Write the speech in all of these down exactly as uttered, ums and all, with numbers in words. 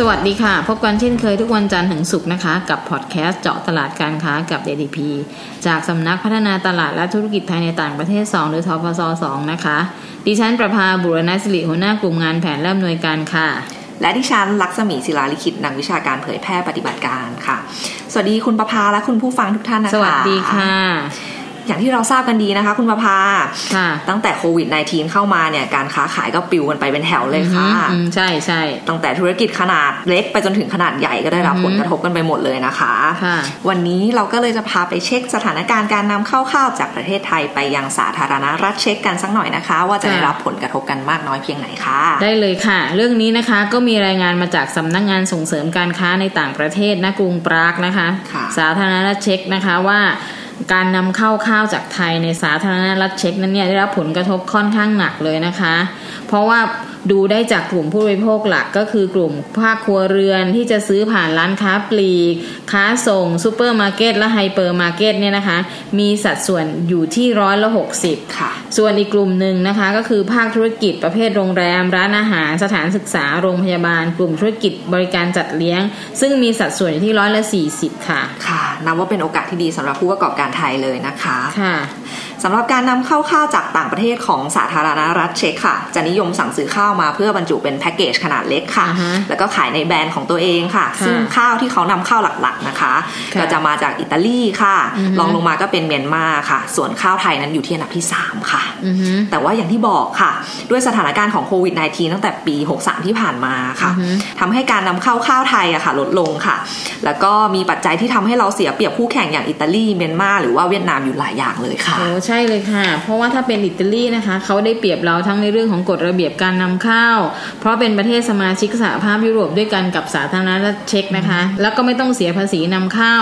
สวัสดีค่ะพบกันเช่นเคยทุกวันจันทร์ถึงศุกร์นะคะกับพอดแคสต์เจาะตลาดการค้ากับ ดี ไอ ที พี จากสำนักพัฒนาตลาดและธุรกิจไทยในต่างประเทศสองหรือทพสสองนะคะดิฉันประภาบุรณศิริหัวหน้ากลุ่มงานแผนและอำนวยการค่ะและดิฉันลักษมีศิลาลิขิตนักวิชาการเผยแพร่ปฏิบัติการค่ะสวัสดีคุณประภาและคุณผู้ฟังทุกท่านนะคะสวัสดีค่ะอย่างที่เราทราบกันดีนะคะคุณประภาตั้งแต่โควิด สิบเก้า เข้ามาเนี่ยการค้าขายก็ปลิวกันไปเป็นแถวเลยค่ะใช่ใช่ตั้งแต่ธุรกิจขนาดเล็กไปจนถึงขนาดใหญ่ก็ได้รับผลกระทบกันไปหมดเลยนะคะวันนี้เราก็เลยจะพาไปเช็คสถานการณ์การนำเข้าข้าวจากประเทศไทยไปยังสาธารณรัฐเช็คกันสักหน่อยนะคะว่าจะได้รับผลกระทบกันมากน้อยเพียงไหนค่ะได้เลยค่ะเรื่องนี้นะคะก็มีรายงานมาจากสำนักงานส่งเสริมการค้าในต่างประเทศณกรุงปรากนะคะสาธารณรัฐเช็กนะคะว่าการนำเข้าข้าวจากไทยในสาธารณรัฐเช็กนั้นเนี่ยได้รับผลกระทบค่อนข้างหนักเลยนะคะเพราะว่าดูได้จากกลุ่มผู้บริโภคหลักก็คือกลุ่มภาคครัวเรือนที่จะซื้อผ่านร้านค้าปลีกค้าส่งซูเปอร์มาร์เก็ตและไฮเปอร์มาร์เก็ตเนี่ยนะคะมีสัดส่วนอยู่ที่ร้อยละหกสิบค่ะส่วนอีกกลุ่มหนึ่งนะคะก็คือภาคธุรกิจประเภทโรงแรมร้านอาหารสถานศึกษาโรงพยาบาลกลุ่มธุรกิจบริการจัดเลี้ยงซึ่งมีสัดส่วนอยู่ที่ร้อยละสี่สิบค่ะค่ะนับว่าเป็นโอกาสที่ดีสำหรับผู้ประกอบการไทยเลยนะคะค่ะสำหรับการนำเข้าข้าวจากต่างประเทศของสาธารณรัฐเช็กค่ะจะนิยมสั่งซื้อข้าวมาเพื่อบรรจุเป็นแพ็กเกจขนาดเล็กค่ะ uh-huh. แล้วก็ขายในแบรนด์ของตัวเองค่ะ uh-huh. ซึ่งข้าวที่เขานำเข้าหลักๆนะคะ uh-huh. ก็จะมาจากอิตาลีค่ะ uh-huh. รองลงมาก็เป็นเมียนมาค่ะส่วนข้าวไทยนั้นอยู่ที่อันดับที่สามค่ะ uh-huh. แต่ว่าอย่างที่บอกค่ะด้วยสถานการณ์ของโควิด สิบเก้า ตั้งแต่ปีหกสิบสามที่ผ่านมาค่ะ uh-huh. ทำให้การนำเข้าข้าวไทยอะค่ะลดลงค่ะแล้วก็มีปัจจัยที่ทำให้เราเสียเปรียบคู่แข่งอย่างอิตาลีเมียนมาหรือว่าเวียดนามอยู่หลายอย่างเลยค่ะ uh-huh.ใช่เลยค่ะเพราะว่าถ้าเป็นอิตาลีนะคะเขาได้เปรียบเราทั้งในเรื่องของกฎระเบียบการนำเข้าเพราะเป็นประเทศสมาชิกสหภาพยุโรปด้วยกันกับสาธารณรัฐเช็กนะคะแล้วก็ไม่ต้องเสียภาษีนำเข้า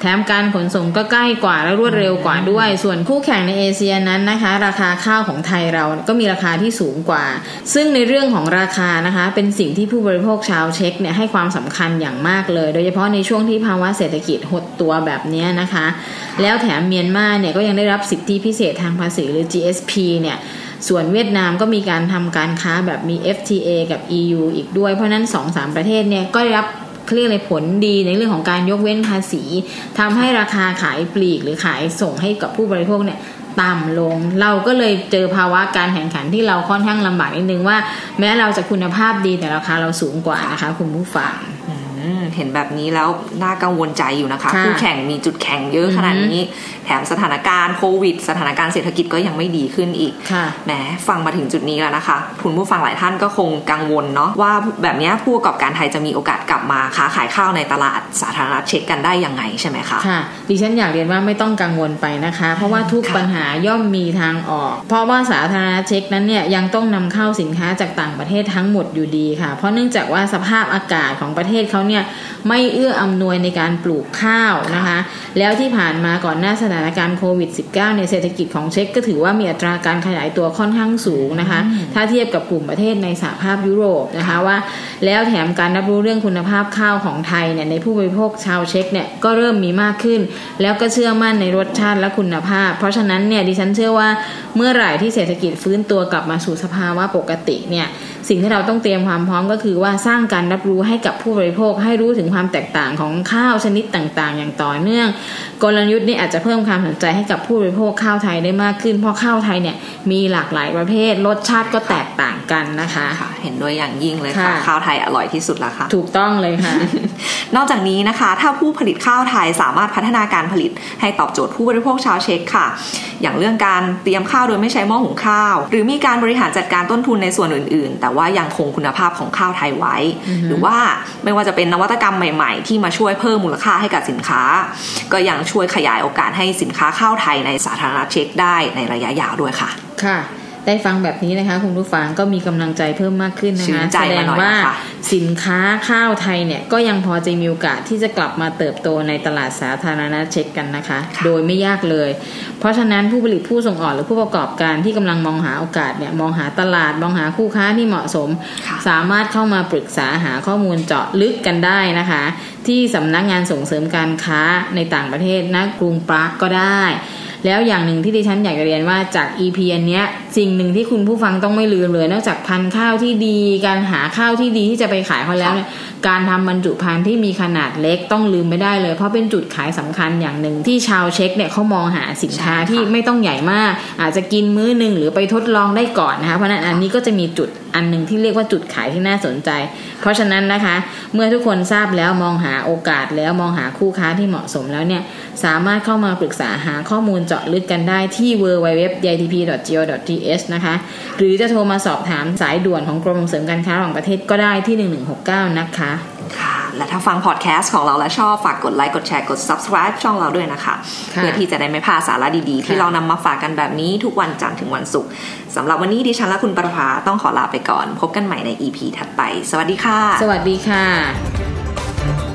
แถมการขนส่งก็ใกล้กว่าและรวดเร็วกว่าด้วยส่วนคู่แข่งในเอเชียนั้นนะคะราคาข้าวของไทยเราก็มีราคาที่สูงกว่าซึ่งในเรื่องของราคานะคะเป็นสิ่งที่ผู้บริโภคชาวเช็กเนี่ยให้ความสำคัญอย่างมากเลยโดยเฉพาะในช่วงที่ภาวะเศรษฐกิจหดตัวแบบนี้นะคะแล้วแถมเมียนมาเนี่ยก็ยังได้รับสิทธิพิเศษทางภาษีหรือ จี เอส พี เนี่ยส่วนเวียดนามก็มีการทำการค้าแบบมี เอฟ ที เอ กับ อี ยู อีกด้วยเพราะนั้น สองถึงสาม ประเทศเนี่ยก็ได้รับเรียกในผลดีในเรื่องของการยกเว้นภาษีทำให้ราคาขายปลีกหรือขายส่งให้กับผู้บริโภคเนี่ยต่ำลงเราก็เลยเจอภาวะการแข่งขันที่เราค่อนข้างลำบากนิดนึงว่าแม้เราจะคุณภาพดีแต่ราคาเราสูงกว่านะคะคุณผู้ฟังเห็นแบบนี้แล้วน่ากังวลใจอยู่นะคะคู่แข่งมีจุดแข็งเยอะขนาดนี้แถมสถานการณ์โควิดสถานการณ์เศรษฐกิจก็ยังไม่ดีขึ้นอีกแหมฟังมาถึงจุดนี้แล้วนะคะคุณผู้ฟังหลายท่านก็คงกังวลเนาะว่าแบบนี้ผู้ประกอบการไทยจะมีโอกาสกลับมาค้าขายข้าวในตลาดสาธารณรัฐเช็กกันได้ยังไงใช่ไหมคะค่ะดิฉันอยากเรียนว่าไม่ต้องกังวลไปนะคะเพราะว่าทุกปัญหาย่อมมีทางออกเพราะว่าสาธารณรัฐเช็กนั้นเนี่ยยังต้องนำเข้าสินค้าจากต่างประเทศทั้งหมดอยู่ดีค่ะเพราะเนื่องจากว่าสภาพอากาศของประเทศเขาเนี่ยไม่เอื้ออำนวยในการปลูกข้าวนะคะแล้วที่ผ่านมาก่อนหน้าสถานการณ์โควิด สิบเก้า ในเศรษฐกิจของเช็กก็ถือว่ามีอัตราการขยายตัวค่อนข้างสูงนะคะถ้าเทียบกับกลุ่มประเทศในสหภาพยุโรปนะคะว่าแล้วแถมการรับรู้เรื่องคุณภาพข้าวของไทยเนี่ยในผู้บริโภคชาวเช็กเนี่ยก็เริ่มมีมากขึ้นแล้วก็เชื่อมั่นในรสชาติและคุณภาพเพราะฉะนั้นเนี่ยดิฉันเชื่อว่าเมื่อไหร่ที่เศรษฐกิจฟื้นตัวกลับมาสู่สภาวะปกติเนี่ยสิ่งที่เราต้องเตรียมความพร้อมก็คือว่าสร้างการรับรู้ให้กับผู้บริโภคให้รู้ถึงความแตกต่างของข้าวชนิดต่างๆอย่างต่อเนื่องกลยุทธ์นี้อาจจะเพิ่มความสนใจให้กับผู้บริโภคข้าวไทยได้มากขึ้นเพราะข้าวไทยเนี่ยมีหลากหลายประเภทรสชาติก็แตกต่างกันนะคะเห็นด้วยอย่างยิ่งเลยค่ะข้าวไทยอร่อยที่สุดแล้วค่ะถูกต้องเลยค่ะ นอกจากนี้นะคะถ้าผู้ผลิตข้าวไทยสามารถพัฒนาการผลิตให้ตอบโจทย์ผู้บริโภคชาวเช็กค่ะอย่างเรื่องการเตรียมข้าวโดยไม่ใช้หม้อหุงข้าวหรือมีการบริหารจัดการต้นทุนในส่วนอื่นๆแต่ว่ายังคงคุณภาพของข้าวไทยไว้หรือว่าไม่ว่าจะเป็นนวัตกรรมใหม่ๆที่มาช่วยเพิ่มมูลค่าให้กับสินค้าก็ยังช่วยขยายโอกาสให้สินค้าข้าวไทยในสาธารณรัฐเช็กได้ในระยะยาวด้วยค่ะค่ะ ได้ฟังแบบนี้นะคะคุณผู้ฟังก็มีกำลังใจเพิ่มมากขึ้นนะคะแสดงว่าสินค้าข้าวไทยเนี่ยก็ยังพอจะมีโอกาสที่จะกลับมาเติบโตในตลาดสาธารณะเช็กกันนะคะโดยไม่ยากเลยเพราะฉะนั้นผู้ผลิตผู้ส่งออกหรือผู้ประกอบการที่กำลังมองหาโอกาสเนี่ยมองหาตลาดมองหาคู่ค้าที่เหมาะสมสามารถเข้ามาปรึกษาหาข้อมูลเจาะลึกกันได้นะคะที่สำนักงานส่งเสริมการค้าในต่างประเทศณกรุงปรากก็ได้แล้วอย่างหนึ่งที่ดิฉันอยากจะเรียนว่าจาก อี พี อันเนี้ยสิ่งหนึ่งที่คุณผู้ฟังต้องไม่ลืมเลยนอกจากพันธุ์ข้าวที่ดีการหาข้าวที่ดีที่จะไปขายเขาแล้วเนี่ยการทำบรรจุภัณฑ์ที่มีขนาดเล็กต้องลืมไม่ได้เลยเพราะเป็นจุดขายสำคัญอย่างหนึ่งที่ชาวเช็กเนี่ยเขามองหาสินค้าที่ไม่ต้องใหญ่มากอาจจะกินมื้อนึงหรือไปทดลองได้ก่อนนะคะเพราะนั้นอันนี้ก็จะมีจุดอันนึงที่เรียกว่าจุดขายที่น่าสนใจเพราะฉะนั้นนะคะเมื่อทุกคนทราบแล้วมองหาโอกาสแล้วมองหาคู่ค้าที่เหมาะสมแล้วเนี่ยสามารถเข้ามาปรึกษาหาข้อมูลเจาะลึกกันได้ที่ ดับเบิลยู ดับเบิลยู ดับเบิลยู ดอท ดี ไอ ที พี ดอท จี โอ ดอท ที เอช นะคะหรือจะโทรมาสอบถามสายด่วนของกรมส่งเสริมการค้าระหว่างประเทศก็ได้ที่หนึ่งหนึ่งหกเก้านะคะค่ะและถ้าฟังพอดแคสต์ของเราแล้วชอบฝากกดไลค์กดแชร์กด Subscribe ช่องเราด้วยนะคะเพื่อที่จะได้ไม่พลาดสาระดีๆที่เรานำมาฝากกันแบบนี้ทุกวันจันทร์ถึงวันศุกร์สำหรับวันนี้ดิฉันและคุณปรภาต้องขอลาไปก่อนพบกันใหม่ใน อี พี ถัดไปสวัสดีค่ะสวัสดีค่ะ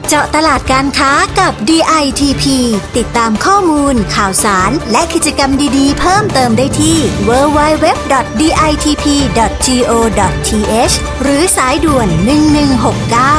เจาะตลาดการค้ากับ ดี ไอ ที พี ติดตามข้อมูลข่าวสารและกิจกรรมดีๆเพิ่มเติมได้ที่ ดับเบิลยู ดับเบิลยู ดับเบิลยู ดอท ดี ไอ ที พี ดอท จี โอ ดอท ที เอช หรือสายด่วนหนึ่งหนึ่งหกเก้า